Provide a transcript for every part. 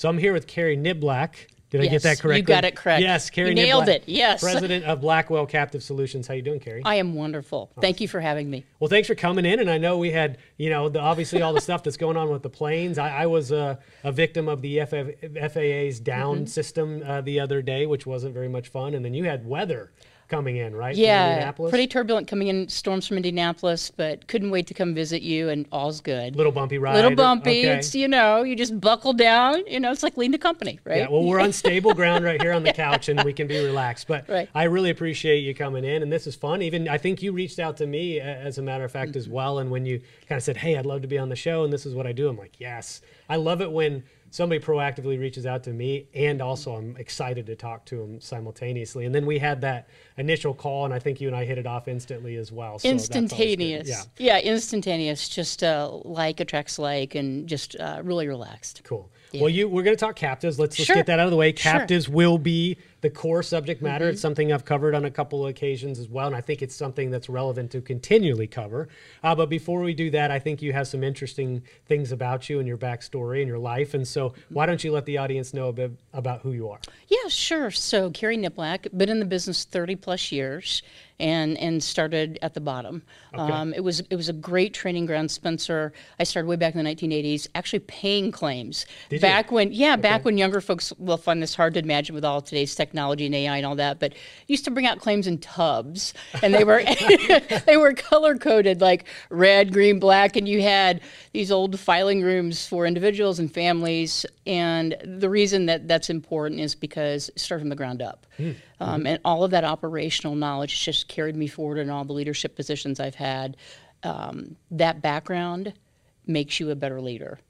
So I'm here with Kari Niblack. Did I get that correctly? You got it correct. Yes, Kari Niblack. Nailed it, yes. President of Blackwell Captive Solutions. How you doing, Kari? I am wonderful. Awesome. Thank you for having me. Well, thanks for coming in. And I know we had, you know, obviously all the stuff that's going on with the planes. I was a victim of the FAA's down system the other day, which wasn't very much fun. And then you had weather coming in, right? Yeah, pretty turbulent coming in, storms from Indianapolis, but couldn't wait to come visit you, and all's good. Little bumpy ride. Little bumpy. Okay. It's, you know, you just buckle down. You know, it's like leading a company, right? Yeah, well, we're on stable ground right here on the couch, and we can be relaxed. But right. I really appreciate you coming in, and this is fun. Even I think you reached out to me, as a matter of fact, as well, and when you kind of said, hey, I'd love to be on the show, and this is what I do, I'm like, yes. I love it when somebody proactively reaches out to me, and also I'm excited to talk to them simultaneously. And then we had that initial call, and I think you and I hit it off instantly as well. So instantaneous. Yeah, instantaneous. Just like attracts like, and just really relaxed. Cool. Yeah. Well, we're going to talk captives. Let's get that out of the way. Captives will be the core subject matter. It's something I've covered on a couple of occasions as well, and I think it's something that's relevant to continually cover. But before we do that, I think you have some interesting things about you and your backstory and your life, and so why don't you let the audience know a bit about who you are? Yeah, sure. So Kari Niblack, been in the business 30-plus years, and started at the bottom. Okay. It was a great training ground, Spencer. I started way back in the 1980s, actually paying claims. Back when younger folks will find this hard to imagine with all today's technology and AI and all that, but used to bring out claims in tubs, and they were color coded, like red, green, black, and you had these old filing rooms for individuals and families. And the reason that that's important is because it started from the ground up. And all of that operational knowledge just carried me forward in all the leadership positions I've had. That background makes you a better leader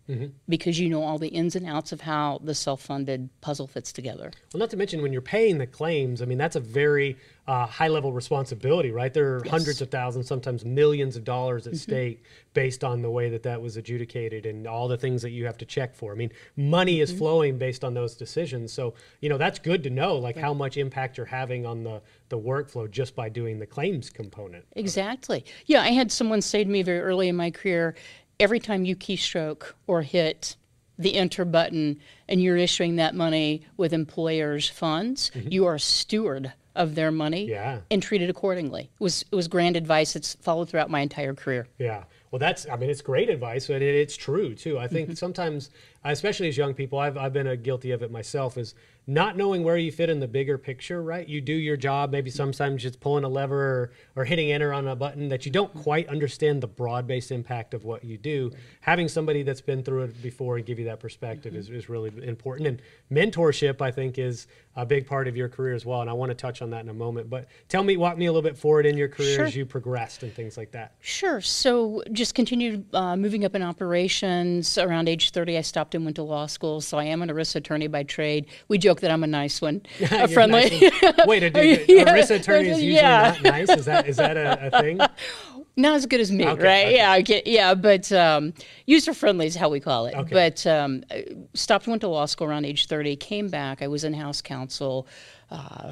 because you know all the ins and outs of how the self-funded puzzle fits together. Well, not to mention when you're paying the claims, I mean, that's a very high-level responsibility, right? There are hundreds of thousands, sometimes millions of dollars at stake based on the way that that was adjudicated and all the things that you have to check for. I mean, money is flowing based on those decisions. So, you know, that's good to know, like how much impact you're having on the workflow just by doing the claims component. Exactly. Yeah, I had someone say to me very early in my career, every time you keystroke or hit the enter button and you're issuing that money with employers' funds, you are a steward of their money and treat it accordingly. It was grand advice that's followed throughout my entire career. Yeah. Well, I mean, it's great advice, and it's true, too. I think sometimes, especially as young people, I've been guilty of it myself, is not knowing where you fit in the bigger picture, right? You do your job, maybe sometimes just pulling a lever or hitting enter on a button that you don't quite understand the broad-based impact of what you do. Having somebody that's been through it before and give you that perspective is really important. And mentorship, I think, is a big part of your career as well, and I want to touch on that in a moment. But walk me a little bit forward in your career as you progressed and things like that. Sure. So just continued moving up in operations. Around age 30, I stopped and went to law school, so I am an ERISA attorney by trade. We joke that I'm a nice one, a friendly. Wait, ERISA attorney is usually not nice. Is that a thing? Not as good as me, right? Okay. Yeah, but user-friendly is how we call it. Okay. But stopped and went to law school around age 30, came back. I was in-house counsel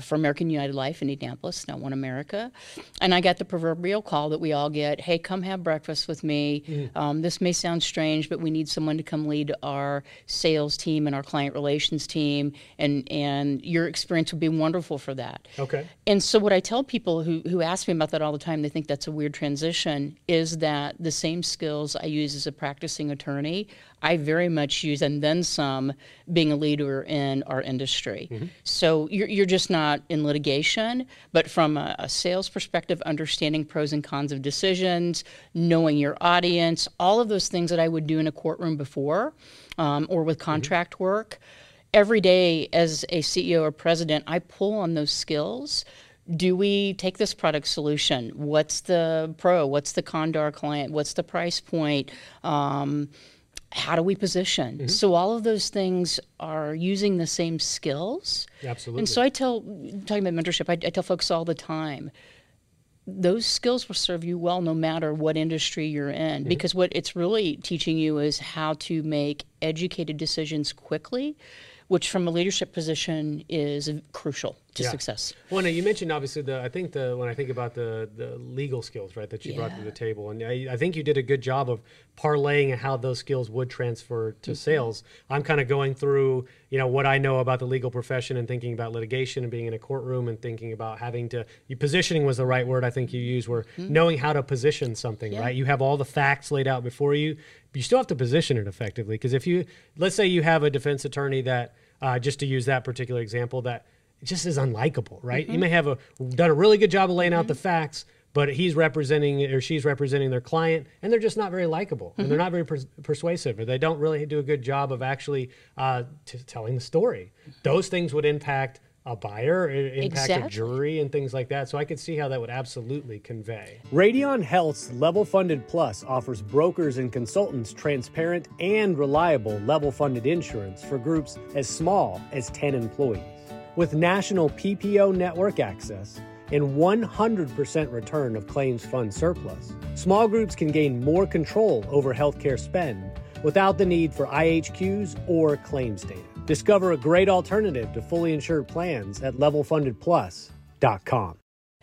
for American United Life in Indianapolis, now One America. And I got the proverbial call that we all get, hey, come have breakfast with me. This may sound strange, but we need someone to come lead our sales team and our client relations team, and your experience would be wonderful for that. Okay. And so what I tell people who ask me about that all the time, they think that's a weird transition, is that the same skills I use as a practicing attorney, I very much use, and then some, being a leader in our industry. So you're just not in litigation, but from a sales perspective, understanding pros and cons of decisions, knowing your audience, all of those things that I would do in a courtroom before, or with contract work. Every day as a CEO or president, I pull on those skills. Do we take this product solution? What's the pro? What's the con to our client? What's the price point? How do we position? So all of those things are using the same skills. Absolutely. And so talking about mentorship, I tell folks all the time, those skills will serve you well no matter what industry you're in, because what it's really teaching you is how to make educated decisions quickly, which from a leadership position is crucial to success. Well, now you mentioned obviously when I think about the legal skills, right, that you brought to the table, and I think you did a good job of parlaying how those skills would transfer to sales. I'm kind of going through, you know, what I know about the legal profession and thinking about litigation and being in a courtroom and thinking about having to, positioning was the right word I think you used, where knowing how to position something, right? You have all the facts laid out before you, but you still have to position it effectively. Because if you, let's say you have a defense attorney that, just to use that particular example, that just is unlikable, right? You may have done a really good job of laying out the facts, but he's representing or she's representing their client, and they're just not very likable, and they're not very persuasive, or they don't really do a good job of actually telling the story. Those things would impact a buyer, impact a jury, and things like that. So I could see how that would absolutely convey. Radion Health's Level Funded Plus offers brokers and consultants transparent and reliable level funded insurance for groups as small as 10 employees. With national PPO network access and 100% return of claims fund surplus, small groups can gain more control over healthcare spend without the need for IHQs or claims data. Discover a great alternative to fully insured plans at levelfundedplus.com.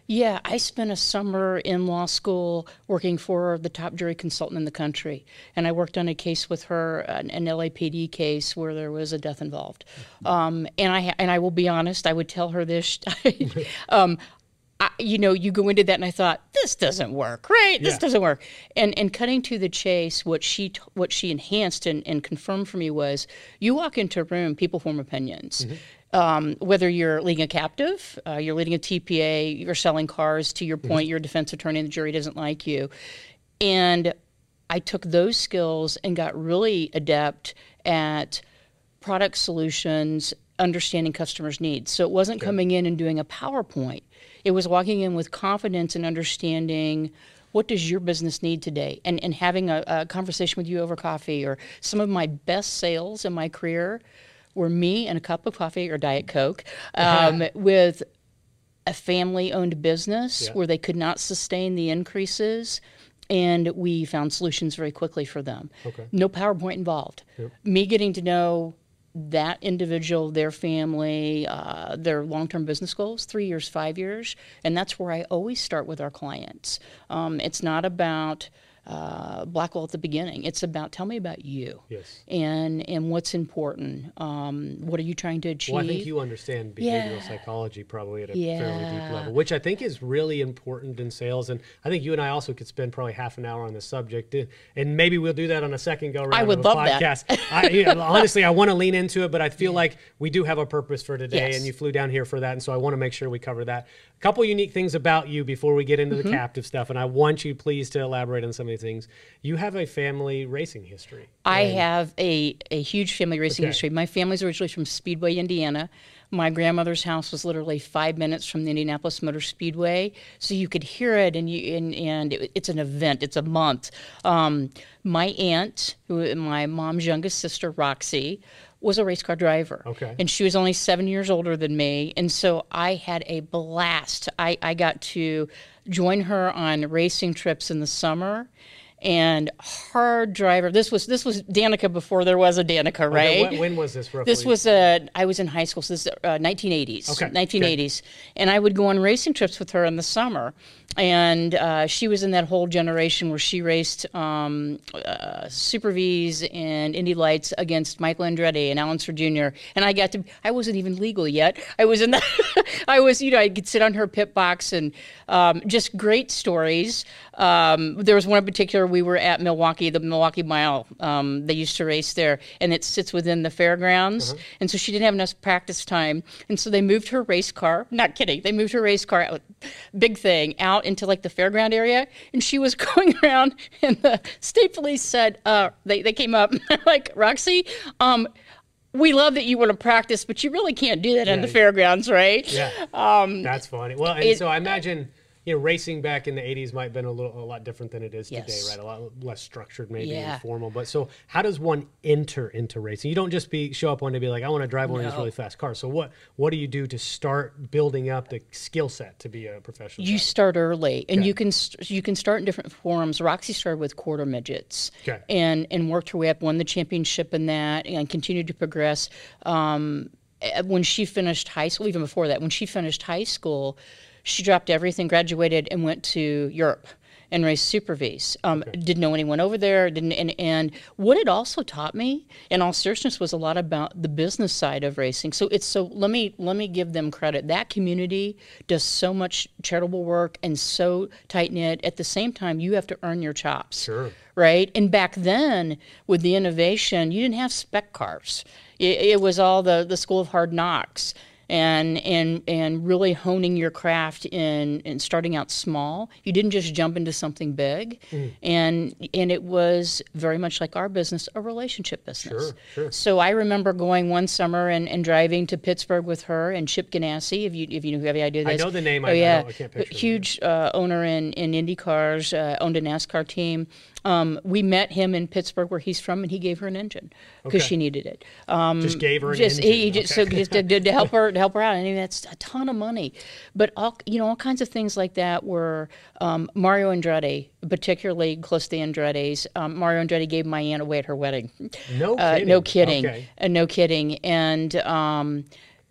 Yeah, I spent a summer in law school working for the top jury consultant in the country, and I worked on a case with her, an LAPD case where there was a death involved. And I will be honest, I would tell her this. You go into that, and I thought, this doesn't work, right? This doesn't work. And cutting to the chase, what she enhanced and confirmed for me was, you walk into a room, people form opinions. Whether you're leading a captive, you're leading a TPA, you're selling cars, to your point, you're a defense attorney, and the jury doesn't like you. And I took those skills and got really adept at product solutions, understanding customers' needs. So it wasn't coming in and doing a PowerPoint. It was walking in with confidence and understanding what does your business need today, and having a conversation with you over coffee. Or some of my best sales in my career were me and a cup of coffee or Diet Coke with a family-owned business where they could not sustain the increases, and we found solutions very quickly for them. No PowerPoint involved. Me getting to know that individual, their family, their long-term business goals, 3 years, 5 years, and that's where I always start with our clients. It's not about Blackwell at the beginning. It's about, tell me about you and what's important. What are you trying to achieve? Well, I think you understand behavioral psychology probably at a fairly deep level, which I think is really important in sales. And I think you and I also could spend probably half an hour on this subject, and maybe we'll do that on a second go round of a podcast. That. Honestly, I want to lean into it, but I feel like we do have a purpose for today, and you flew down here for that, and so I want to make sure we cover that. A couple unique things about you before we get into the captive stuff, and I want you please to elaborate on some of things. You have a family racing history, right? I have a huge family racing history. My family's originally from Speedway, Indiana. My grandmother's house was literally 5 minutes from the Indianapolis Motor Speedway, so you could hear it, and it's an event. It's a month. My aunt, who my mom's youngest sister, Roxi, was a race car driver, and she was only 7 years older than me, and so I had a blast. I got to join her on racing trips in the summer, and hard driver. This was Danica before there was a Danica, right? When was this roughly? This was I was in high school, so this is 1980s. 1980s, and I would go on racing trips with her in the summer, and she was in that whole generation where she raced Super V's and Indy Lights against Michael Andretti and Alan Unser Jr. And I wasn't even legal yet. I was in the, I could sit on her pit box, and just great stories. There was one in particular. We were at Milwaukee, the Milwaukee Mile. They used to race there, and it sits within the fairgrounds. And so she didn't have enough practice time, and so they moved her race car. Not kidding. They moved her race car, out, big thing, out into like the fairground area, and she was going around. And the state police said, they came up like, Roxi, we love that you want to practice, but you really can't do that in the fairgrounds, right? That's funny. Well, and so I imagine. You know, racing back in the 80s might have been a lot different than it is today, right? A lot less structured, maybe, and formal. But so how does one enter into racing? You don't just show up one day and be like, I want to drive one of these really fast cars. So what do you do to start building up the skill set to be a professional? You start early, and you can start in different forums. Roxi started with quarter midgets and worked her way up, won the championship in that, and continued to progress. when she finished high school, even before that, when she finished high school, she dropped everything, graduated, and went to Europe and raced Super V's. Okay. Didn't know anyone over there. And what it also taught me, in all seriousness, was a lot about the business side of racing. So it's let me give them credit. That community does so much charitable work and so tight knit. At the same time, you have to earn your chops. Sure. Right? And back then, with the innovation, you didn't have spec cars. It was all the school of hard knocks. And really honing your craft and starting out small. You didn't just jump into something big. Mm. And it was very much like our business, a relationship business. Sure. So I remember going one summer and driving to Pittsburgh with her and Chip Ganassi, if you have any idea of this. I know the name. Oh, yeah. I can't picture it. Huge owner in Indy cars, owned a NASCAR team. We met him in Pittsburgh, where he's from, and he gave her an engine because she needed it. Just gave her an engine. Just to help her out. I mean, that's a ton of money. But all kinds of things like that were Mario Andretti, particularly close to the Andrettis. Mario Andretti gave my aunt away at her wedding. No kidding. Okay. No kidding. And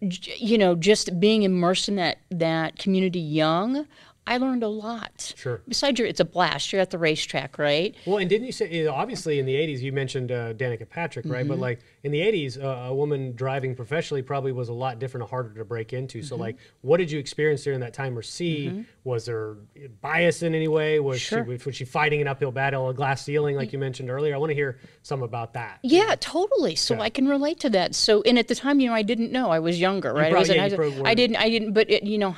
just being immersed in that community young. I learned a lot. Sure. Besides, it's a blast. You're at the racetrack, right? Well, and didn't you say, obviously in the 80s, you mentioned Danica Patrick, right? Mm-hmm. But like in the 80s, a woman driving professionally probably was a lot different or harder to break into. Mm-hmm. So like, what did you experience during that time or see? Mm-hmm. Was there bias in any way? Was she fighting an uphill battle, a glass ceiling like you mentioned earlier? I want to hear some about that. Yeah, totally. So I can relate to that. So, and at the time, I didn't know. I was younger, right? But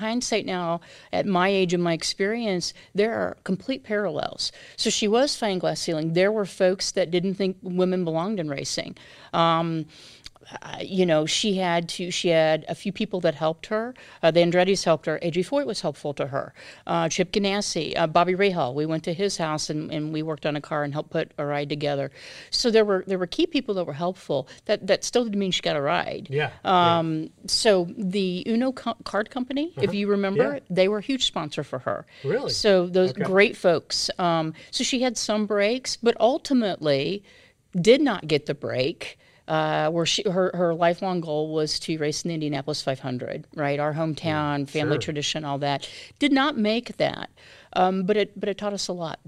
hindsight now, at my age, in my experience, there are complete parallels. So she was fighting glass ceiling. There were folks that didn't think women belonged in racing. She had a few people that helped her. The Andrettis helped her. A.J. Foyt was helpful to her. Chip Ganassi, Bobby Rahal. We went to his house and we worked on a car and helped put a ride together. So there were key people that were helpful. That still didn't mean she got a ride. Yeah. So the Uno Card Company, if you remember, they were a huge sponsor for her. Really? So those great folks. So she had some breaks, but ultimately did not get the break. Where her lifelong goal was to race in the Indianapolis 500, right? Our hometown, family tradition, all that. Did not make that, but it taught us a lot.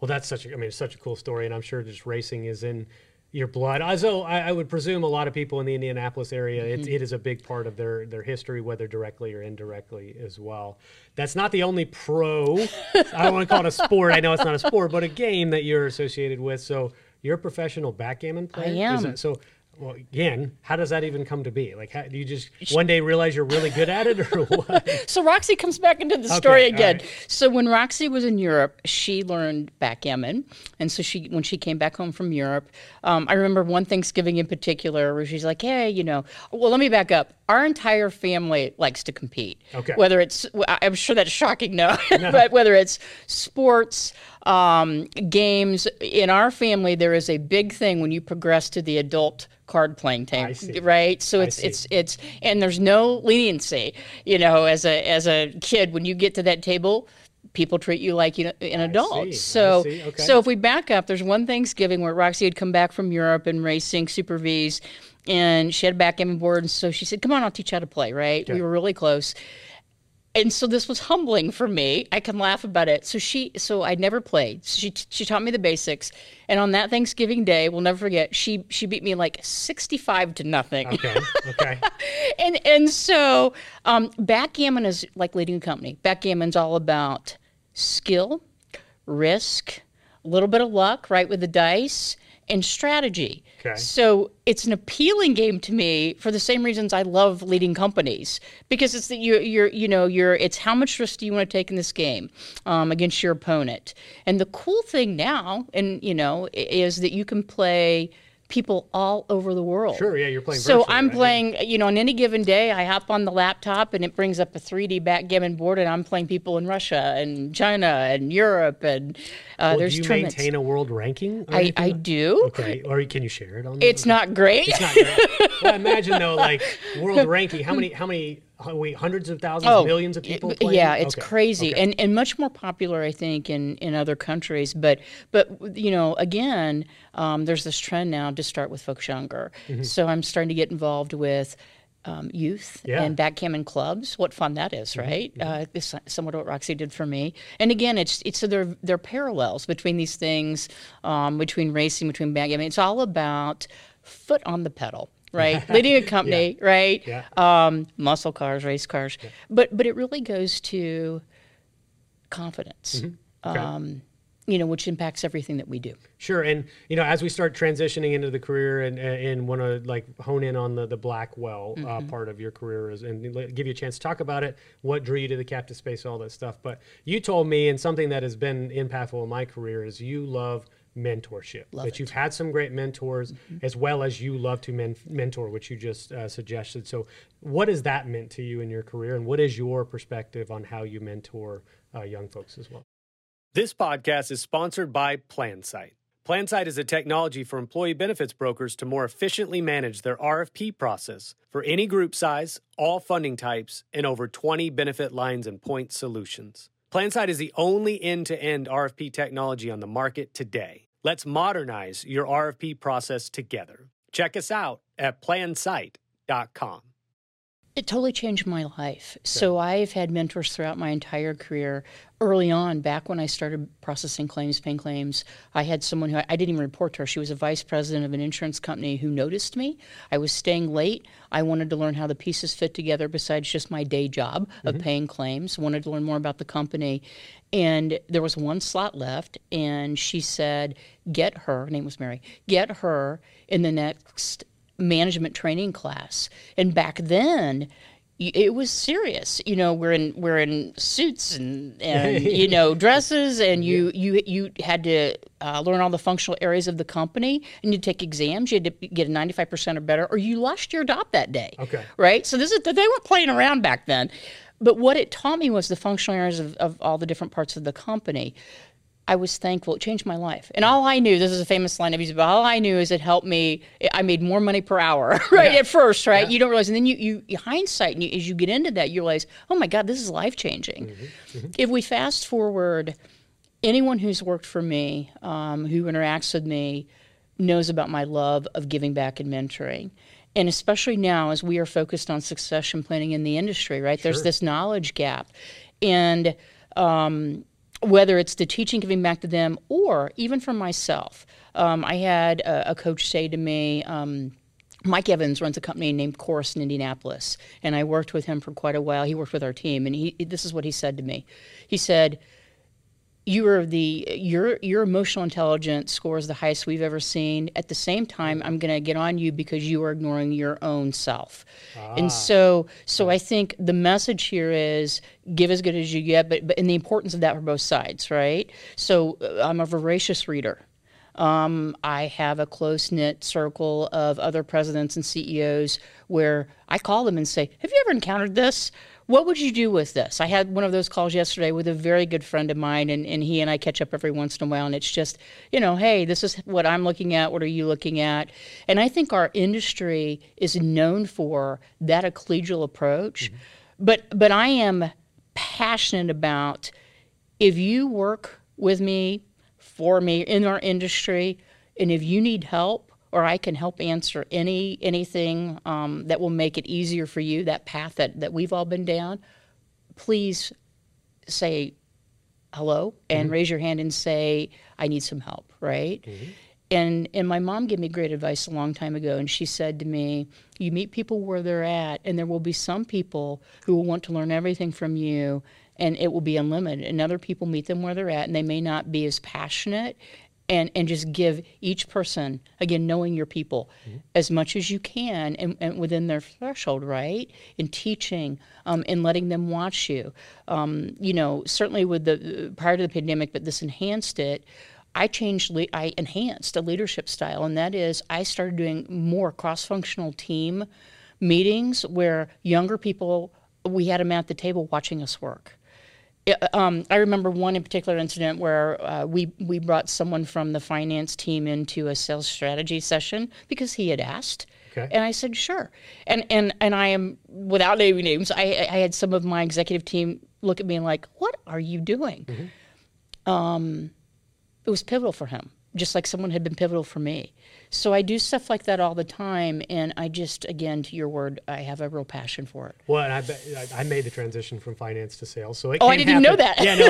Well, that's such a cool story, and I'm sure just racing is in your blood. Also, I would presume a lot of people in the Indianapolis area, it is a big part of their history, whether directly or indirectly as well. That's not the only pro. I don't want to call it a sport. I know it's not a sport, but a game that you're associated with. So you're a professional backgammon player? I am. Well, again, how does that even come to be? Like, do you just one day realize you're really good at it, or what? So Roxi comes back into the story again. Right. So when Roxi was in Europe, she learned backgammon, and so when she came back home from Europe, I remember one Thanksgiving in particular where she's like, "Hey, well, let me back up. Our entire family likes to compete. Okay, whether it's I'm sure that's shocking now, but whether it's sports." Games in our family, there is a big thing when you progress to the adult card playing team, right? So it's and there's no leniency, as a kid when you get to that table. People treat you like an adult. So if we back up, there's one Thanksgiving where Roxi had come back from Europe and racing Super V's, and she had a backgammon board, and so she said, "Come on, I'll teach you how to play." Right? Okay. We were really close. And so this was humbling for me. I can laugh about it. So I never played. So she taught me the basics. And on that Thanksgiving day, we'll never forget, she beat me like 65-0. Okay. And so backgammon is like leading a company. Backgammon's all about skill, risk, a little bit of luck, right, with the dice, and strategy. Okay. So it's an appealing game to me for the same reasons I love leading companies, because it's that it's how much risk do you want to take in this game against your opponent. And the cool thing now, is that you can play people all over the world. Sure, yeah, you're playing virtually. So I'm playing, on any given day, I hop on the laptop and it brings up a 3D backgammon board, and I'm playing people in Russia and China and Europe and there's tournaments. Do you maintain a world ranking? I do. Okay, or can you share it on there? It's not great. It's not great. Well, imagine though, like world ranking, how many hundreds of thousands, millions of people playing? Yeah, it's crazy. Okay. And much more popular, I think, in other countries. But again, there's this trend now to start with folks younger. Mm-hmm. So I'm starting to get involved with youth and backgammon clubs. What fun that is, right? This somewhat what Roxi did for me. And again, it's so there are parallels between these things, between racing, between backgammon. It's all about foot on the pedal, right? Leading a company, right? Yeah. Muscle cars, race cars, but it really goes to confidence. You know, which impacts everything that we do. Sure. And, you know, as we start transitioning into the career and want to, like, hone in on the Blackwell part of your career and give you a chance to talk about it, what drew you to the captive space, all that stuff. But you told me, and something that has been impactful in my career, is you love mentorship. You've had some great mentors, as well as you love to mentor, which you just suggested. So what has that meant to you in your career, and what is your perspective on how you mentor young folks as well? This podcast is sponsored by PlanSight. PlanSight is a technology for employee benefits brokers to more efficiently manage their RFP process for any group size, all funding types, and over 20 benefit lines and point solutions. PlanSight is the only end-to-end RFP technology on the market today. Let's modernize your RFP process together. Check us out at PlanSight.com. It totally changed my life. So I've had mentors throughout my entire career. Early on, back when I started processing claims, paying claims, I had someone who I didn't even report to her. She was a vice president of an insurance company who noticed me. I was staying late. I wanted to learn how the pieces fit together besides just my day job of paying claims. I wanted to learn more about the company. And there was one slot left, and she said, get her, her name was Mary, get her in the next management training class. And back then it was serious, you know, we're in suits and you know, dresses, and you had to learn all the functional areas of the company, and you take exams. You had to get a 95% or better, or you lost your job that day. Right? So they weren't playing around back then. But what it taught me was the functional areas of all the different parts of the company. I was thankful. It changed my life. And all I knew, this is a famous line I've used, but all I knew is it helped me. I made more money per hour, right? At first, right? You don't realize. And then you hindsight, and as you get into that, you realize, oh my God, this is life-changing. If we fast forward, anyone who's worked for me, who interacts with me, knows about my love of giving back and mentoring. And especially now as we are focused on succession planning in the industry, right? There's this knowledge gap. And whether it's the teaching, giving back to them, or even for myself. I had a coach say to me, Mike Evans runs a company named Chorus in Indianapolis, and I worked with him for quite a while. He worked with our team, and this is what he said to me. He said, your emotional intelligence score is the highest we've ever seen. At the same time, I'm going to get on you because you are ignoring your own self. And so I think the message here is give as good as you get, but and the importance of that for both sides, right? So I'm a voracious reader. I have a close-knit circle of other presidents and CEOs where I call them and say, have you ever encountered this? What would you do with this? I had one of those calls yesterday with a very good friend of mine, and he and I catch up every once in a while, and it's just, you know, hey, this is what I'm looking at. What are you looking at? And I think our industry is known for that collegial approach, but I am passionate about if you work with me, for me, in our industry, and if you need help, or I can help answer anything that will make it easier for you, that path that we've all been down, please say hello and raise your hand and say, I need some help, right? And my mom gave me great advice a long time ago, and she said to me, you meet people where they're at, and there will be some people who will want to learn everything from you, and it will be unlimited. And other people meet them where they're at, and they may not be as passionate, and just give each person, again, knowing your people, as much as you can and within their threshold, right? In teaching, in letting them watch you. You know, certainly with prior to the pandemic, but this enhanced it, I enhanced a leadership style, and that is I started doing more cross-functional team meetings where younger people, we had them at the table watching us work. I remember one in particular incident where we brought someone from the finance team into a sales strategy session because he had asked. And I said, sure. And I am, without naming names, I had some of my executive team look at me and like, what are you doing? It was pivotal for him. just like someone had been pivotal for me. So I do stuff like that all the time, and I just, again, to your word, I have a real passion for it. Well, and I made the transition from finance to sales, so it can happen. Oh, I didn't even know that. Yeah, no,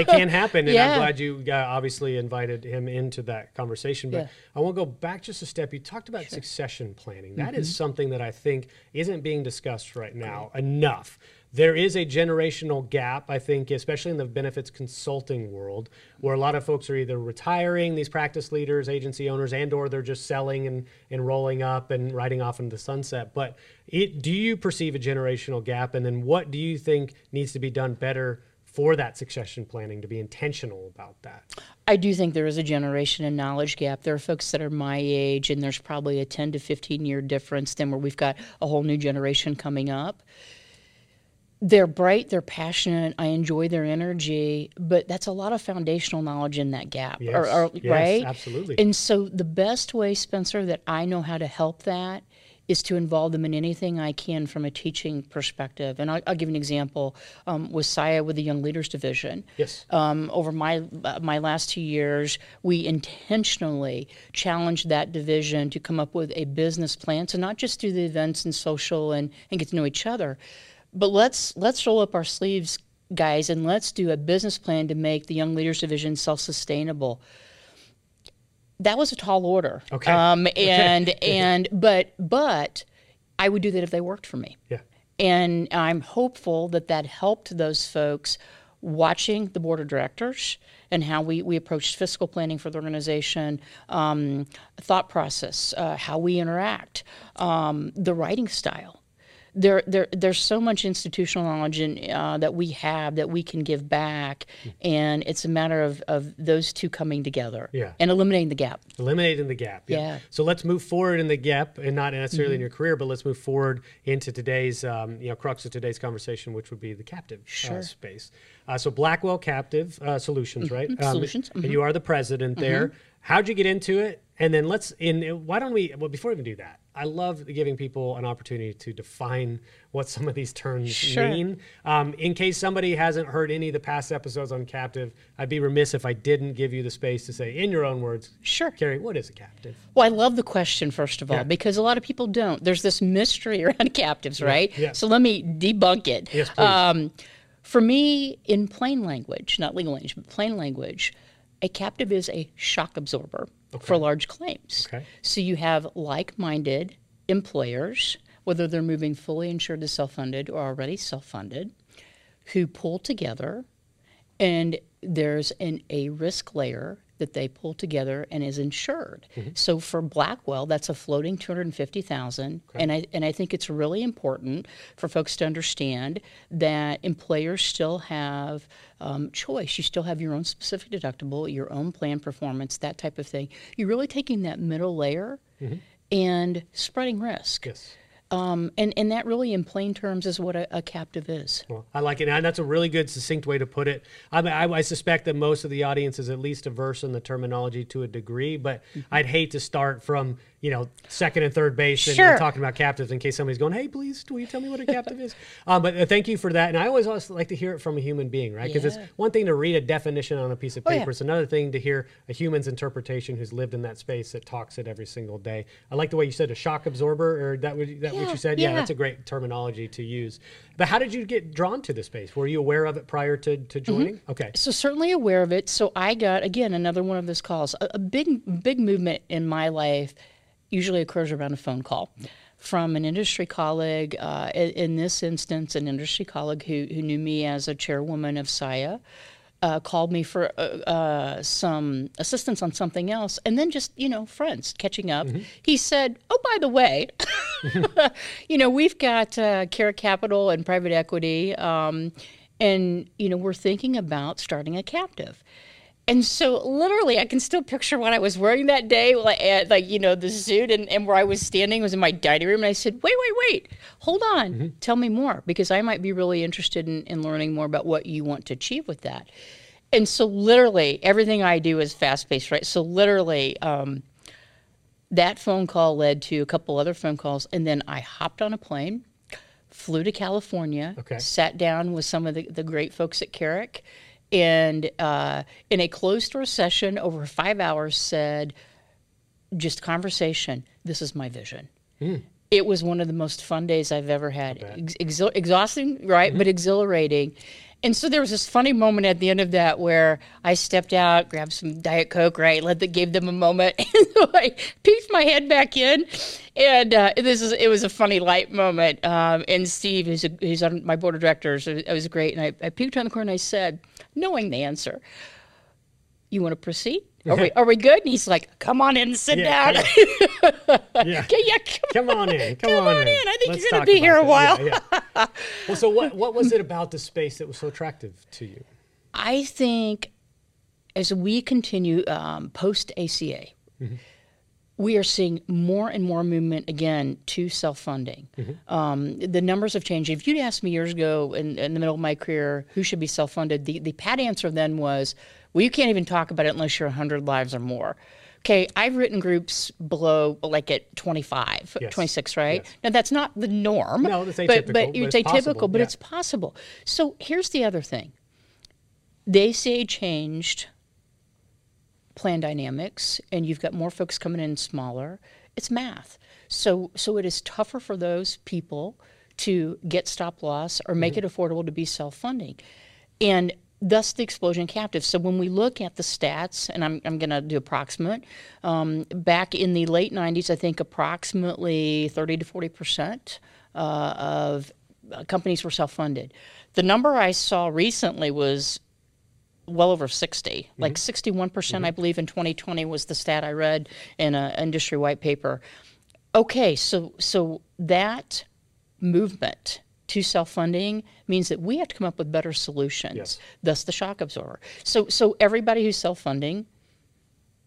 it can happen, and yeah. I'm glad you obviously invited him into that conversation. But yeah. I want to go back just a step. You talked about succession planning. That is something that I think isn't being discussed right now enough. There is a generational gap, I think, especially in the benefits consulting world, where a lot of folks are either retiring, these practice leaders, agency owners, and or they're just selling and rolling up and riding off into the sunset. But do you perceive a generational gap? And then what do you think needs to be done better for that succession planning to be intentional about that? I do think there is a generation and knowledge gap. There are folks that are my age, and there's probably a 10 to 15 year difference then where we've got a whole new generation coming up. They're bright, they're passionate, I enjoy their energy, but that's a lot of foundational knowledge in that gap, yes, right? Absolutely. And so the best way, Spencer, that I know how to help that is to involve them in anything I can from a teaching perspective. And I'll give an example with SIA, with the Young Leaders Division. Yes. Over my last 2 years, we intentionally challenged that division to come up with a business plan, so not just do the events and social and get to know each other, but let's roll up our sleeves, guys, and let's do a business plan to make the Young Leaders Division self-sustainable. That was a tall order. Okay. But I would do that if they worked for me. Yeah. And I'm hopeful that helped those folks watching the board of directors and how we approached fiscal planning for the organization, thought process, how we interact, the writing style. There's so much institutional knowledge that we have that we can give back, and it's a matter of those two coming together and eliminating the gap. Eliminating the gap, yeah. So let's move forward in the gap, and not necessarily in your career, but let's move forward into today's, crux of today's conversation, which would be the captive space. So Blackwell Captive Solutions, right? Solutions. And you are the president there. How'd you get into it? And then before we even do that, I love giving people an opportunity to define what some of these terms mean. In case somebody hasn't heard any of the past episodes on captive, I'd be remiss if I didn't give you the space to say, in your own words, Kari, what is a captive? Well, I love the question, first of all, because a lot of people don't. There's this mystery around captives, right? Yeah. So let me debunk it. Yes, please. For me, in plain language, not legal language, but plain language, a captive is a shock absorber for large claims. Okay. So you have like-minded employers, whether they're moving fully insured to self-funded or already self-funded, who pull together, and there's a risk layer that they pull together and is insured. So for Blackwell, that's a floating $250,000, and I think it's really important for folks to understand that employers still have choice. You still have your own specific deductible, your own plan performance, that type of thing. You're really taking that middle layer and spreading risk. Yes. And that really, in plain terms, is what a captive is. Well, I like it. And that's a really good, succinct way to put it. I suspect that most of the audience is at least averse in the terminology to a degree, but I'd hate to start from, second and third base and talking about captives in case somebody's going, hey, please, will you tell me what a captive is? But thank you for that. And I always like to hear it from a human being, right? Because it's one thing to read a definition on a piece of paper. It's another thing to hear a human's interpretation who's lived in that space that talks it every single day. I like the way you said a shock absorber, or what you said. Yeah, that's a great terminology to use. But how did you get drawn to this space? Were you aware of it prior to joining? Okay. So certainly aware of it. So I got, again, another one of those calls. A big movement in my life usually occurs around a phone call from an industry colleague, in this instance, an industry colleague who knew me as a chairwoman of SIA, called me for some assistance on something else, and then just, friends catching up. He said, oh, by the way, we've got CARE Capital and private equity, and, we're thinking about starting a captive. And so literally, I can still picture what I was wearing that day, the suit, and where I was standing was in my dining room. And I said, wait, hold on. Tell me more, because I might be really interested in learning more about what you want to achieve with that. And so literally, everything I do is fast-paced, right? So literally, that phone call led to a couple other phone calls, and then I hopped on a plane, flew to California, sat down with some of the great folks at Carrick, and in a closed-door session over 5 hours said, just conversation, this is my vision. Mm. It was one of the most fun days I've ever had. Exhausting, right, mm-hmm. but exhilarating. And so there was this funny moment at the end of that where I stepped out, grabbed some Diet Coke, right, gave them a moment, and so I peeked my head back in, and it was a funny light moment. And Steve, he's on my board of directors, it was great, and I peeked around the corner and I said, knowing the answer, you want to proceed? Are we good? And he's like, come on in and sit down. Come on in. I think you're going to be here a while. Well, so what was it about the space that was so attractive to you? I think as we continue post-ACA, mm-hmm. we are seeing more and more movement, again, to self-funding. Mm-hmm. The numbers have changed. If you'd asked me years ago in the middle of my career who should be self-funded, the pat answer then was, well, you can't even talk about it unless you're 100 lives or more. Okay, I've written groups below, at 25, yes. 26, right? Yes. Now, that's not the norm. No, that's atypical. But it's atypical, but it's possible. So here's the other thing. The ACA changed plan dynamics, and you've got more folks coming in smaller. It's math. So it is tougher for those people to get stop loss or make mm-hmm. it affordable to be self-funding. And thus the explosion in captive. So when we look at the stats, and I'm going to do approximate, back in the late 90s, I think approximately 30 to 40% of companies were self-funded. The number I saw recently was well over 60, mm-hmm. like 61%, mm-hmm. I believe in 2020 was the stat I read in an industry white paper. Okay, so that movement to self-funding means that we have to come up with better solutions, yes. thus the shock absorber. So everybody who's self-funding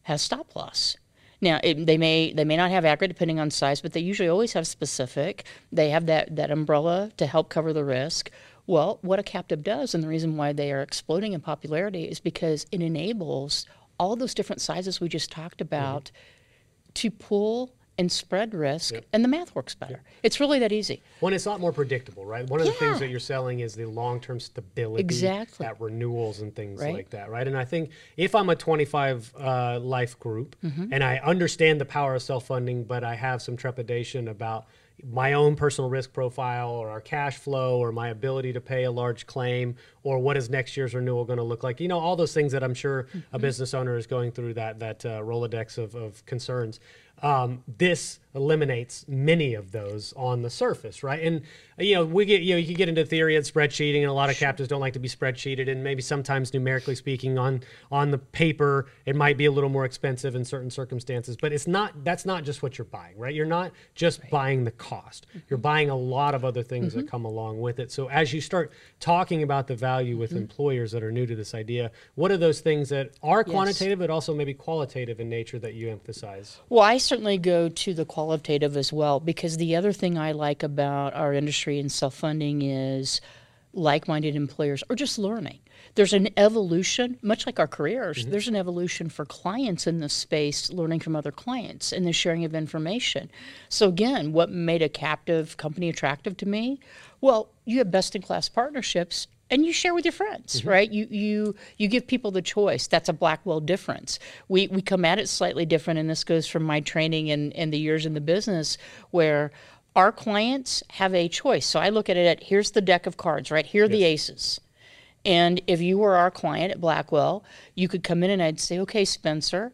has stop loss. Now, they may not have accurate depending on size, but they usually always have specific. They have that umbrella to help cover the risk. Well, what a captive does, and the reason why they are exploding in popularity is because it enables all those different sizes we just talked about mm-hmm. to pull and spread risk, yep. and the math works better. Yep. It's really that easy. One, it's a lot more predictable, right? One of the things that you're selling is the long-term stability at renewals and things like that, right? And I think if I'm a 25-life group, mm-hmm. and I understand the power of self-funding, but I have some trepidation about my own personal risk profile or our cash flow or my ability to pay a large claim or what is next year's renewal going to look like, all those things that I'm sure mm-hmm. a business owner is going through that Rolodex of concerns. This eliminates many of those on the surface, right? And you can get into theory and spreadsheeting, and a lot of captives don't like to be spreadsheeted, and maybe sometimes numerically speaking on the paper it might be a little more expensive in certain circumstances, but that's not just what you're buying, right? You're not just buying the cost. Mm-hmm. You're buying a lot of other things mm-hmm. that come along with it. So as you start talking about the value with mm-hmm. employers that are new to this idea, what are those things that are quantitative but also maybe qualitative in nature that you emphasize? Well, I certainly go to the qualitative as well, because the other thing I like about our industry and self-funding is like-minded employers are just learning. There's an evolution, much like our careers, mm-hmm. there's an evolution for clients in this space, learning from other clients and the sharing of information. So again, what made a captive company attractive to me? Well, you have best-in-class partnerships, and you share with your friends, mm-hmm. right? You give people the choice. That's a Blackwell difference. We come at it slightly different, and this goes from my training and the years in the business where our clients have a choice. So I look at it at, here's the deck of cards, right? Here are the aces. And if you were our client at Blackwell, you could come in and I'd say, okay, Spencer,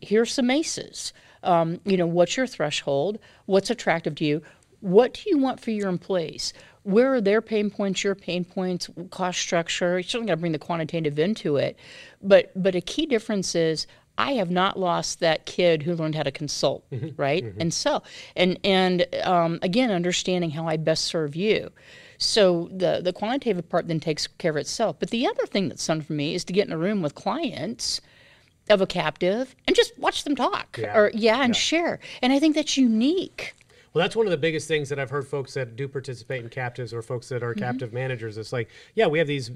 here's some aces. What's your threshold? What's attractive to you? What do you want for your employees? Where are their pain points, your pain points, cost structure? You certainly got to bring the quantitative into it. But a key difference is I have not lost that kid who learned how to consult, mm-hmm. right? Mm-hmm. And sell. And again, understanding how I best serve you. So the quantitative part then takes care of itself. But the other thing that's done for me is to get in a room with clients of a captive and just watch them talk and share. And I think that's unique. Well, that's one of the biggest things that I've heard folks that do participate in captives or folks that are mm-hmm. captive managers. It's like, we have these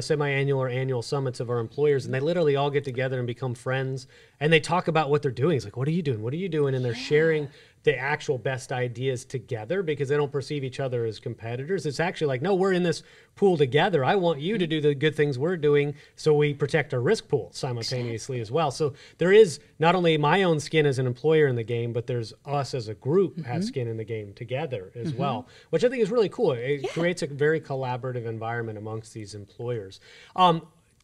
semi-annual or annual summits of our employers, and they literally all get together and become friends, and they talk about what they're doing. It's like, what are you doing? And they're sharing the actual best ideas together because they don't perceive each other as competitors. It's actually like, no, we're in this pool together. I want you to do the good things we're doing so we protect our risk pool simultaneously as well. So there is not only my own skin as an employer in the game, but there's us as a group have skin in the game together as well, which I think is really cool. It creates a very collaborative environment amongst these employers.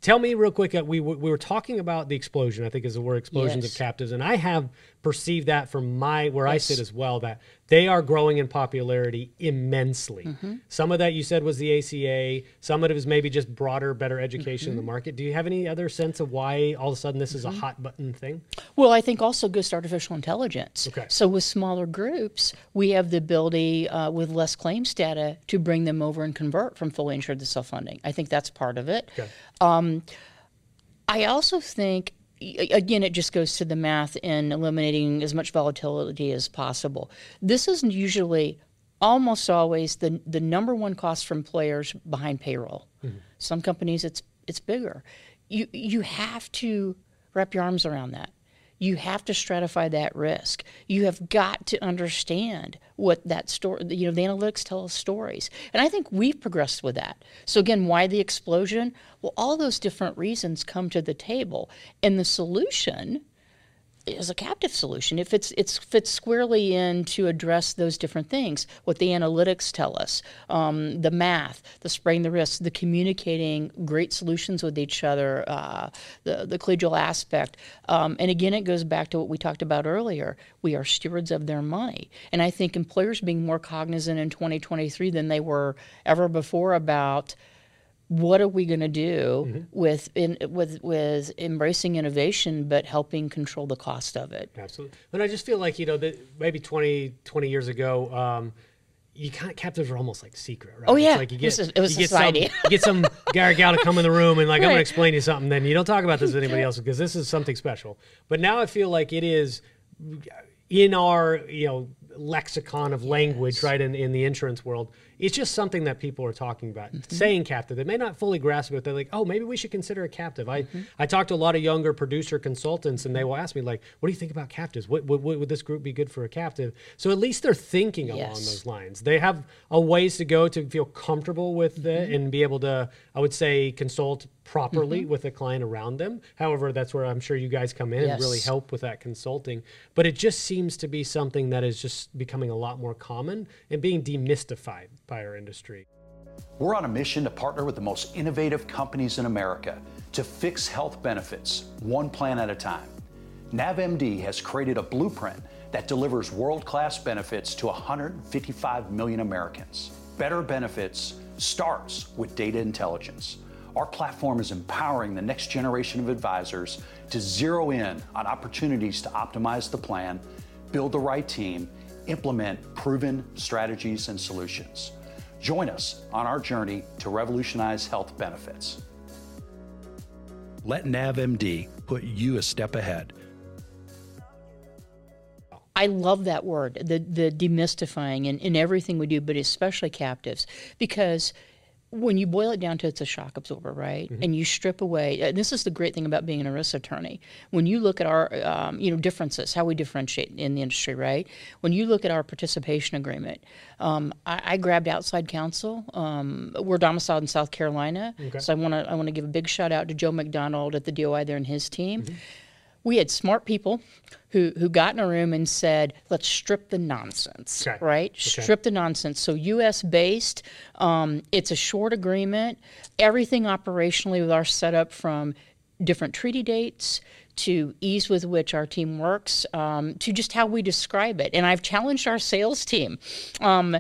Tell me real quick, we were talking about the explosion, I think is the word, explosions of captives. And I have perceived that from my, where I sit as well, that they are growing in popularity immensely. Some of that you said was the ACA. Some of it is maybe just broader, better education in the market. Do you have any other sense of why all of a sudden this is a hot button thing? Well, I think also just artificial intelligence. So with smaller groups, we have the ability with less claims data to bring them over and convert from fully insured to self-funding. I think that's part of it. I also think, again, it just goes to the math in eliminating as much volatility as possible. This is usually almost always the number one cost from players behind payroll. Some companies, it's bigger. You have to wrap your arms around that. You have to stratify that risk. You have got to understand what that story, you know, the analytics tell us stories. And I think we've progressed with that. So again, why the explosion? Well, all those different reasons come to the table. And the solution is a captive solution. If it fits squarely in to address those different things, what the analytics tell us, the math, the spreading the risks, the communicating great solutions with each other, the collegial aspect. And again, it goes back to what we talked about earlier. We are stewards of their money. And I think employers being more cognizant in 2023 than they were ever before about what are we going to do with embracing innovation, but helping control the cost of it? Absolutely. But I just feel like, you know, that maybe 20 years ago, you kind of, captives were almost like secret, right? Oh, yeah. It's like you get, it was society. You get some guy or gal to come in the room and like, I'm going to explain to you something. Then you don't talk about this with anybody else because this is something special. But now I feel like it is in our, you know, lexicon of language, right, in the insurance world. It's just something that people are talking about, saying captive. They may not fully grasp it, but they're like, oh, maybe we should consider a captive. I talk to a lot of younger producer consultants, and they will ask me, like, what do you think about captives? What would this group be good for a captive? So at least they're thinking along those lines. They have a ways to go to feel comfortable with it and be able to, I would say, consult properly with a client around them. However, that's where I'm sure you guys come in and really help with that consulting. But it just seems to be something that is just becoming a lot more common and being demystified by our industry. We're on a mission to partner with the most innovative companies in America to fix health benefits, one plan at a time. NavMD has created a blueprint that delivers world-class benefits to 155 million Americans. Better benefits starts with data intelligence. Our platform is empowering the next generation of advisors to zero in on opportunities to optimize the plan, build the right team, implement proven strategies and solutions. Join us on our journey to revolutionize health benefits. Let NavMD put you a step ahead. I love that word, the demystifying in everything we do, but especially captives, because when you boil it down to it's a shock absorber, right? And you strip away, and this is the great thing about being an ERISA attorney. When you look at our, you know, differences, how we differentiate in the industry, right? When you look at our participation agreement, I grabbed outside counsel. We're domiciled in South Carolina, so I want to give a big shout out to Joe McDonald at the DOI there and his team. We had smart people who got in a room and said, let's strip the nonsense, right? Strip the nonsense. So U.S.-based, it's a short agreement. Everything operationally with our setup from different treaty dates to ease with which our team works to just how we describe it. And I've challenged our sales team. You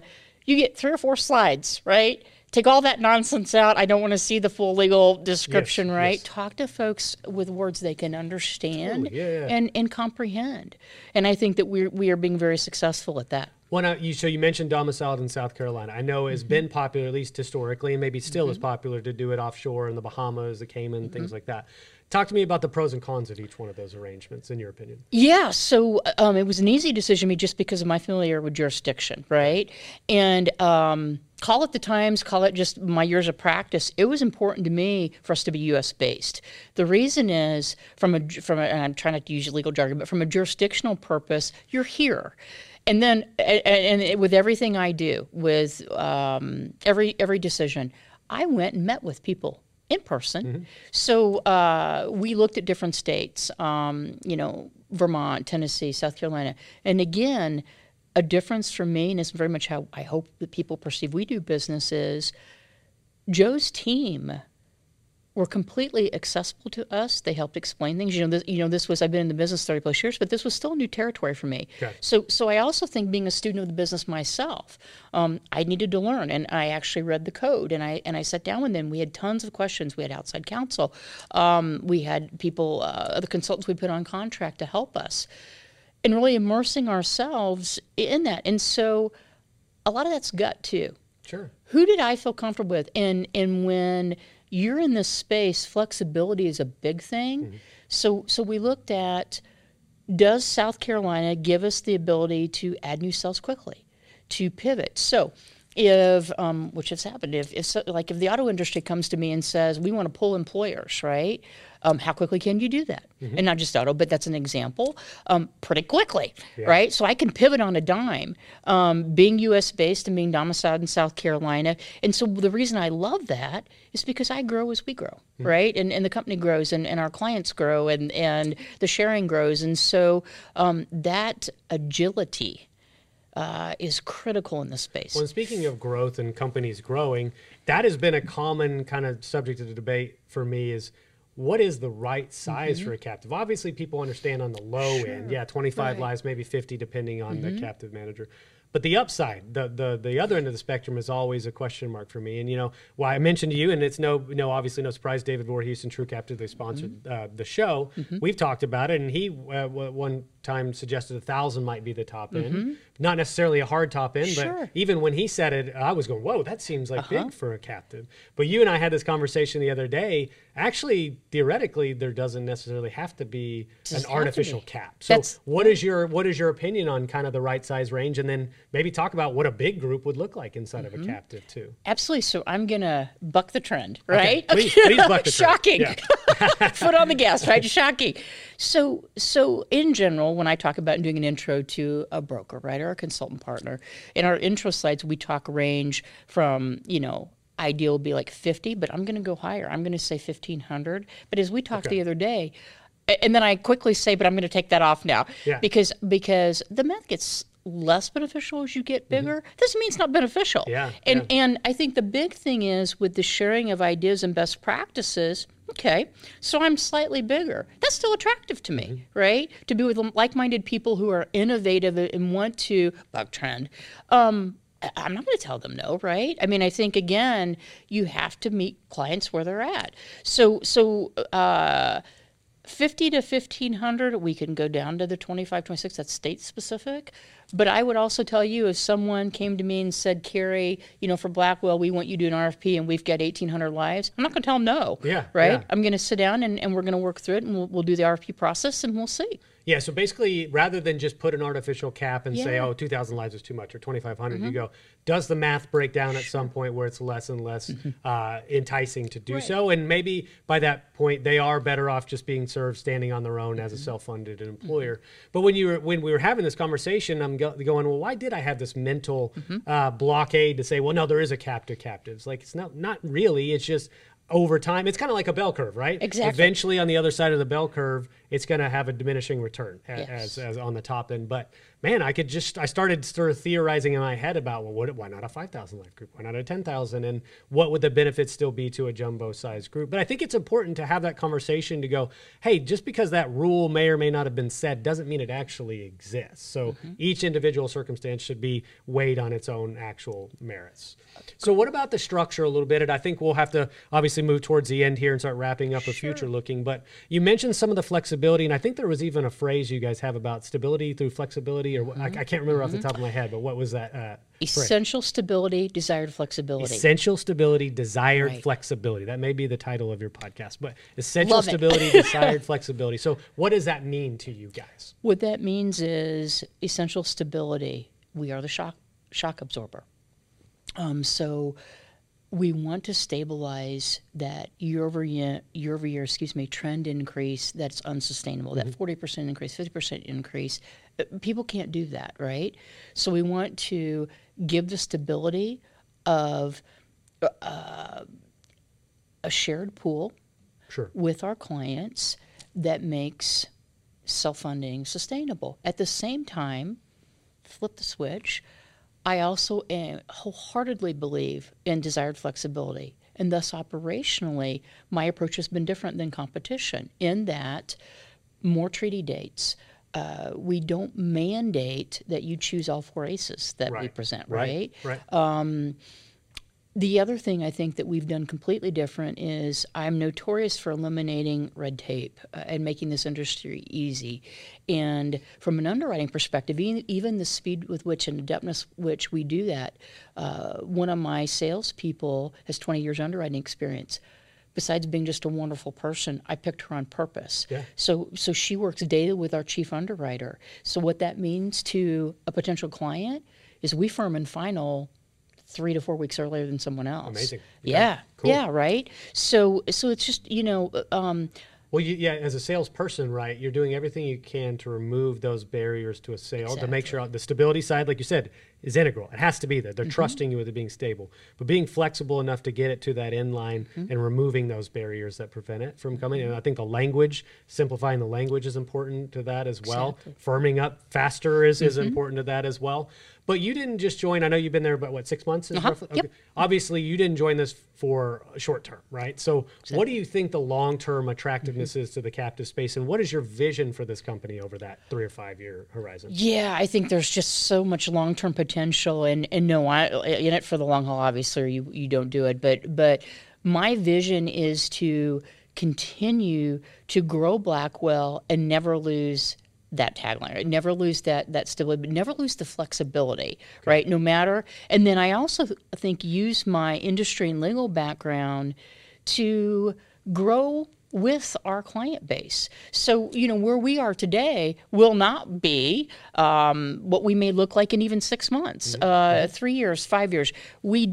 get 3 or 4 slides, right? Take all that nonsense out. I don't want to see the full legal description, right? Talk to folks with words they can understand and comprehend. And I think that we are being very successful at that. Well, now so you mentioned domiciled in South Carolina. I know it's been popular, at least historically, and maybe still is popular to do it offshore in the Bahamas, the Cayman, things like that. Talk to me about the pros and cons of each one of those arrangements, in your opinion. Yeah, so it was an easy decision to me just because of my familiarity with jurisdiction, right? And call it the times, call it just my years of practice, it was important to me for us to be U.S.-based. The reason is, and I'm trying not to use legal jargon, but from a jurisdictional purpose, you're here. And then, and with everything I do, with every decision, I went and met with people in person. Mm-hmm. So we looked at different states, you know, Vermont, Tennessee, South Carolina. And again, a difference for me, and it's very much how I hope that people perceive we do business, is Joe's team were completely accessible to us. They helped explain things. This was, I've been in the business 30 plus years, but this was still new territory for me. Okay. So I also think, being a student of the business myself, I needed to learn, and I actually read the code, and I sat down with them. We had tons of questions. We had outside counsel. We had people, the consultants we put on contract to help us, and really immersing ourselves in that. And so a lot of that's gut too. Sure. Who did I feel comfortable with? And when you're in this space, flexibility is a big thing. Mm-hmm. So we looked at, does South Carolina give us the ability to add new sales quickly, to pivot? So if, which has happened, if the auto industry comes to me and says, we want to pull employers, right? How quickly can you do that? Mm-hmm. And not just auto, but that's an example. Pretty quickly, yeah. Right? So I can pivot on a dime, being U.S.-based and being domiciled in South Carolina. And so the reason I love that is because I grow as we grow, mm-hmm. right? And the company grows, and our clients grow, and the sharing grows. And so that agility is critical in this space. Well, speaking of growth and companies growing, that has been a common kind of subject of the debate for me, is what is the right size mm-hmm. for a captive? Obviously, people understand on the low sure. end, yeah, 25 right. lives, maybe 50, depending on mm-hmm. the captive manager. But the upside, the other end of the spectrum, is always a question mark for me. And, you know, why I mentioned to you, and it's obviously no surprise, David Voorhees and True Captive, they sponsored mm-hmm. The show. Mm-hmm. We've talked about it, and he one time suggested 1,000 might be the top mm-hmm. end. Not necessarily a hard top end, sure. but even when he said it, I was going, whoa, that seems like uh-huh. big for a captive. But you and I had this conversation the other day. Actually, theoretically, there doesn't necessarily have to be an artificial cap. So what is your opinion on kind of the right size range? And then maybe talk about what a big group would look like inside mm-hmm. of a captive too. Absolutely. So I'm going to buck the trend, right? Okay. Please buck the trend. Shocking. Yeah. Foot on the gas, right? Shocking. So in general, when I talk about doing an intro to a broker, right, or a consultant partner, in our intro slides, we talk range from, ideal would be like 50, but I'm going to go higher. I'm going to say 1,500. But as we talked okay. the other day, and then I quickly say, but I'm going to take that off now yeah. because the math gets less beneficial as you get bigger. Mm-hmm. This means not beneficial. Yeah, and I think the big thing is with the sharing of ideas and best practices. Okay, so I'm slightly bigger. That's still attractive to me, mm-hmm. right? To be with like-minded people who are innovative and want to buck trend. I'm not going to tell them no, right? I mean, I think, again, you have to meet clients where they're at. So 50 to 1,500, we can go down to the 25, 26. That's state specific. But I would also tell you, if someone came to me and said, Kari, for Blackwell, we want you to do an RFP and we've got 1,800 lives, I'm not going to tell them no, yeah, right? Yeah. I'm going to sit down and we're going to work through it, and we'll do the RFP process and we'll see. Yeah, so basically, rather than just put an artificial cap and yeah. say, 2,000 lives is too much, or 2,500, mm-hmm. you go, does the math break down at some point where it's less and less mm-hmm. Enticing to do right. so? And maybe by that point, they are better off just being served standing on their own mm-hmm. as a self-funded employer. Mm-hmm. But when we were having this conversation, I'm going, well, why did I have this mental mm-hmm. Blockade to say, well, no, there is a cap to captives? Like, it's not really, it's just, over time, it's kind of like a bell curve, right? Exactly. Eventually, on the other side of the bell curve, it's going to have a diminishing return yes. as on the top end. But man, I started sort of theorizing in my head about, well, why not a 5,000 life group? Why not a 10,000? And what would the benefits still be to a jumbo size group? But I think it's important to have that conversation, to go, hey, just because that rule may or may not have been said doesn't mean it actually exists. So mm-hmm. each individual circumstance should be weighed on its own actual merits. So what about the structure a little bit? And I think we'll have to obviously move towards the end here and start wrapping up sure. a future looking. But you mentioned some of the flexibility, and I think there was even a phrase you guys have about stability through flexibility, or mm-hmm. I can't remember mm-hmm. off the top of my head, but what was that? Essential stability, desired flexibility. Essential stability, desired right. flexibility. That may be the title of your podcast, but essential Love stability, desired flexibility. So what does that mean to you guys? What that means is essential stability. We are the shock absorber. So we want to stabilize that year over year, trend increase that's unsustainable, that 40% increase, 50% increase. People can't do that, right? So we want to give the stability of a shared pool with our clients that makes self-funding sustainable. At the same time, flip the switch, I also wholeheartedly believe in desired flexibility, and thus operationally, my approach has been different than competition in that more treaty dates. We don't mandate that you choose all four ACEs that we present, right? The other thing I think that we've done completely different is I'm notorious for eliminating red tape and making this industry easy. And from an underwriting perspective, even the speed with which and adeptness which we do that, one of my salespeople has 20 years underwriting experience. Besides being just a wonderful person, I picked her on purpose. Yeah. So she works daily with our chief underwriter. So what that means to a potential client is we firm and final 3 to 4 weeks earlier than someone else. Amazing. Yeah, right? So it's just, as a salesperson, right, you're doing everything you can to remove those barriers to a sale, to make sure the stability side, like you said, is integral. It has to be there. They're trusting you with it being stable. But being flexible enough to get it to that end line and removing those barriers that prevent it from coming. And I think the language, simplifying the language is important to that as well. Firming up faster is important to that as well. But you didn't just join, I know you've been there about 6 months? Roughly? Yep. Okay. Obviously, you didn't join this for short term, right? So what do you think the long-term attractiveness is to the captive space? And what is your vision for this company over that 3 or 5 year horizon? Yeah, I think there's just so much long-term potential, and no, I in it for the long haul, obviously, or you don't do it, but my vision is to continue to grow Blackwell and never lose that tagline, right? Never lose that stability, but never lose the flexibility, right? No matter, and then I also think use my industry and legal background to grow with our client base. So, where we are today will not be what we may look like in even 6 months, 3 years, 5 years. We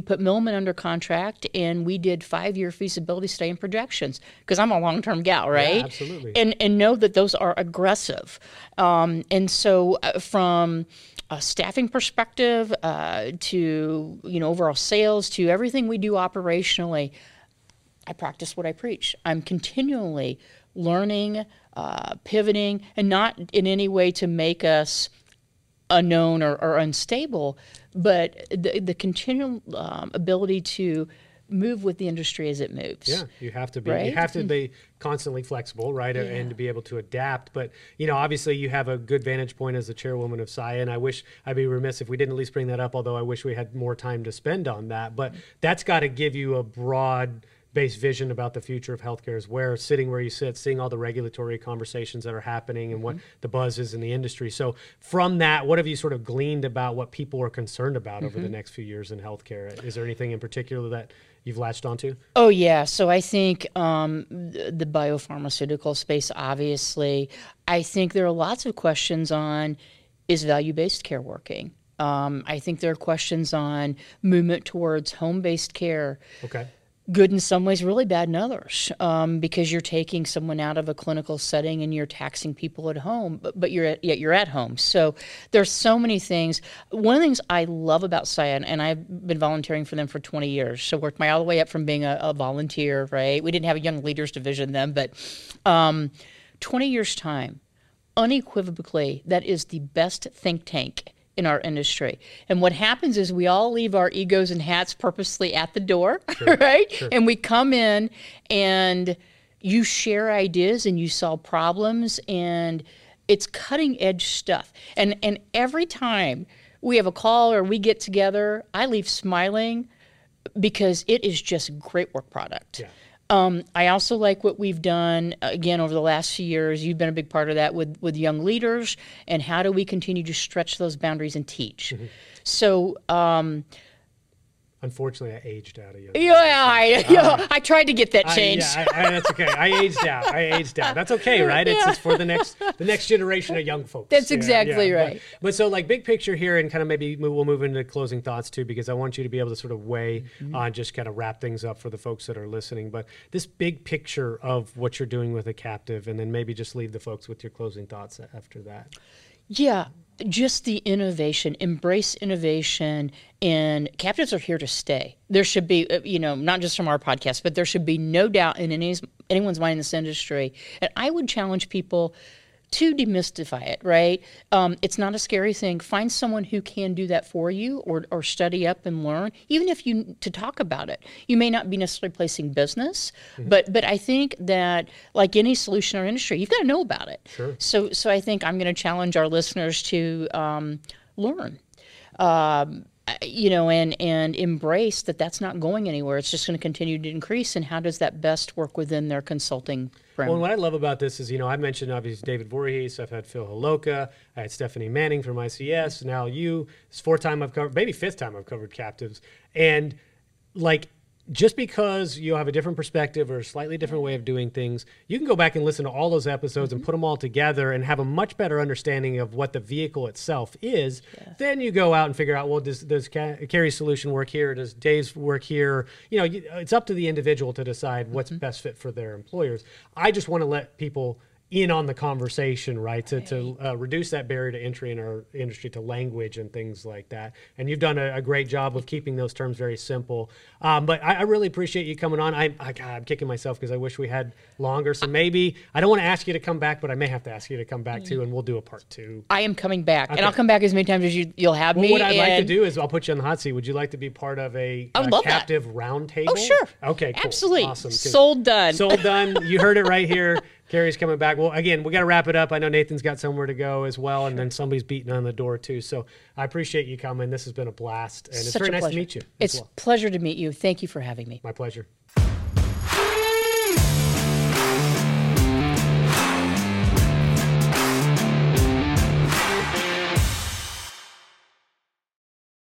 put Milliman under contract and we did 5-year feasibility study and projections because I'm a long-term gal, right? Yeah, absolutely. And know that those are aggressive. And so from a staffing perspective to, overall sales to everything we do operationally, I practice what I preach. I'm continually learning, pivoting, and not in any way to make us unknown or unstable, but the continual ability to move with the industry as it moves. Yeah, you have to be. Right? You have to be constantly flexible, right, and to be able to adapt. But obviously, you have a good vantage point as the chairwoman of SIA, and I wish I'd be remiss if we didn't at least bring that up. Although I wish we had more time to spend on that. But that's got to give you a broad base vision about the future of healthcare is sitting where you sit, seeing all the regulatory conversations that are happening and what the buzz is in the industry. So from that, what have you sort of gleaned about what people are concerned about over the next few years in healthcare? Is there anything in particular that you've latched onto? Oh, yeah. So I think the biopharmaceutical space, obviously, I think there are lots of questions on, is value-based care working? I think there are questions on movement towards home-based care. Okay. Good in some ways, really bad in others, because you're taking someone out of a clinical setting and you're taxing people at home, but you're at home. So there's so many things. One of the things I love about SIA, and I've been volunteering for them for 20 years, so worked all the way up from being a volunteer, right? We didn't have a Young Leaders Division then, but 20 years' time, unequivocally, that is the best think tank in our industry. And what happens is we all leave our egos and hats purposely at the door, right? Sure. And we come in and you share ideas and you solve problems, and it's cutting edge stuff. And every time we have a call or we get together, I leave smiling because it is just great work product. Yeah. I also like what we've done, again, over the last few years. You've been a big part of that with young leaders, and how do we continue to stretch those boundaries and teach? So Unfortunately, I aged out of you. Yeah, I tried to get that changed. That's okay. I aged out. That's okay, right? Yeah. It's for the next generation of young folks. That's exactly right. But so, like, big picture here, and kind of maybe we'll move into closing thoughts too, because I want you to be able to sort of weigh on, just kind of wrap things up for the folks that are listening. But this big picture of what you're doing with a captive, and then maybe just leave the folks with your closing thoughts after that. Yeah. Just the innovation, embrace innovation, and captives are here to stay. There should be, not just from our podcast, but there should be no doubt in anyone's mind in this industry. And I would challenge people to demystify it, right? It's not a scary thing. Find someone who can do that for you, or study up and learn, even if you to talk about it. You may not be necessarily placing business, but I think that, like any solution or industry, you've got to know about it. Sure. So I think I'm going to challenge our listeners to learn. And embrace that that's not going anywhere. It's just going to continue to increase. And how does that best work within their consulting framework? Well, what I love about this is, I mentioned obviously David Voorhees. I've had Phil Holoka. I had Stephanie Manning from ICS. Now you. It's fourth time I've covered, maybe fifth time I've covered captives. And like, just because you have a different perspective or a slightly different way of doing things, you can go back and listen to all those episodes and put them all together and have a much better understanding of what the vehicle itself is. Yeah. Then you go out and figure out, well, does Kari's solution work here? Does Dave's work here? It's up to the individual to decide what's best fit for their employers. I just want to let people in on the conversation, right? To reduce that barrier to entry in our industry to language and things like that. And you've done a great job of keeping those terms very simple. But I really appreciate you coming on. I'm kicking myself because I wish we had longer. So maybe, I don't want to ask you to come back, but I may have to ask you to come back too, and we'll do a part two. I am coming back, and I'll come back as many times as you'll have me. What I'd like to do is I'll put you on the hot seat. Would you like to be part of a captive roundtable? Oh, sure. Okay, cool. Absolutely. Awesome. Sold done. You heard it right here. Kari's coming back. Well, again, we got to wrap it up. I know Nathan's got somewhere to go as well, and then somebody's beating on the door too. So I appreciate you coming. This has been a blast, and it's very nice to meet you. It's a pleasure to meet you. Thank you for having me. My pleasure.